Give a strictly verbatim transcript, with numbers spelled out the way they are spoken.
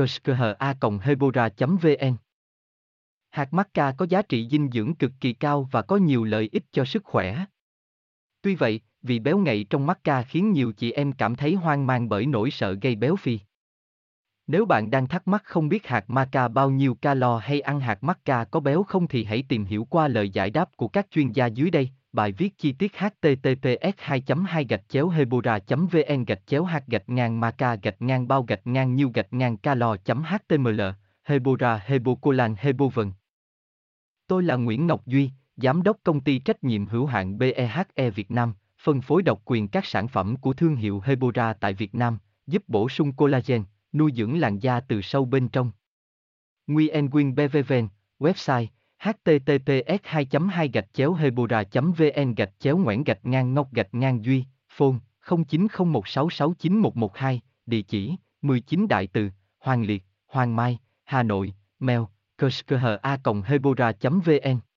c s k h a hebora chấm v n. Hạt mắc ca có giá trị dinh dưỡng cực kỳ cao và có nhiều lợi ích cho sức khỏe. Tuy vậy, vị béo ngậy trong mắc ca khiến nhiều chị em cảm thấy hoang mang bởi nỗi sợ gây béo phì. Nếu bạn đang thắc mắc không biết hạt mắc ca bao nhiêu calo hay ăn hạt mắc ca có béo không thì hãy tìm hiểu qua lời giải đáp của các chuyên gia dưới đây. Bài viết chi tiết h t t p s hai chấm hai gạch chéo hebora chấm v n gạch chéo hạt gạch ngang mắc ca gạch ngang bao gạch ngang nhiêu gạch ngang calo chấm h t m l Hebora, hebocolan, hebovan. Tôi là Nguyễn Ngọc Duy, Giám đốc Công ty Trách nhiệm hữu hạn bê e hát e Việt Nam, phân phối độc quyền các sản phẩm của thương hiệu Hebora tại Việt Nam, giúp bổ sung collagen, nuôi dưỡng làn da từ sâu bên trong. Nguyen Nguyen bê vê vê en, website h t t p s hai chấm hai gạch chéo hebora chấm v n gạch chéo ngoãn gạch ngang ngọc gạch ngang duy, phone không chín không một sáu sáu chín một một hai, địa chỉ mười chín Đại Từ, Hoàng Liệt, Hoàng Mai, Hà Nội, mail c s k h a hebora chấm v n.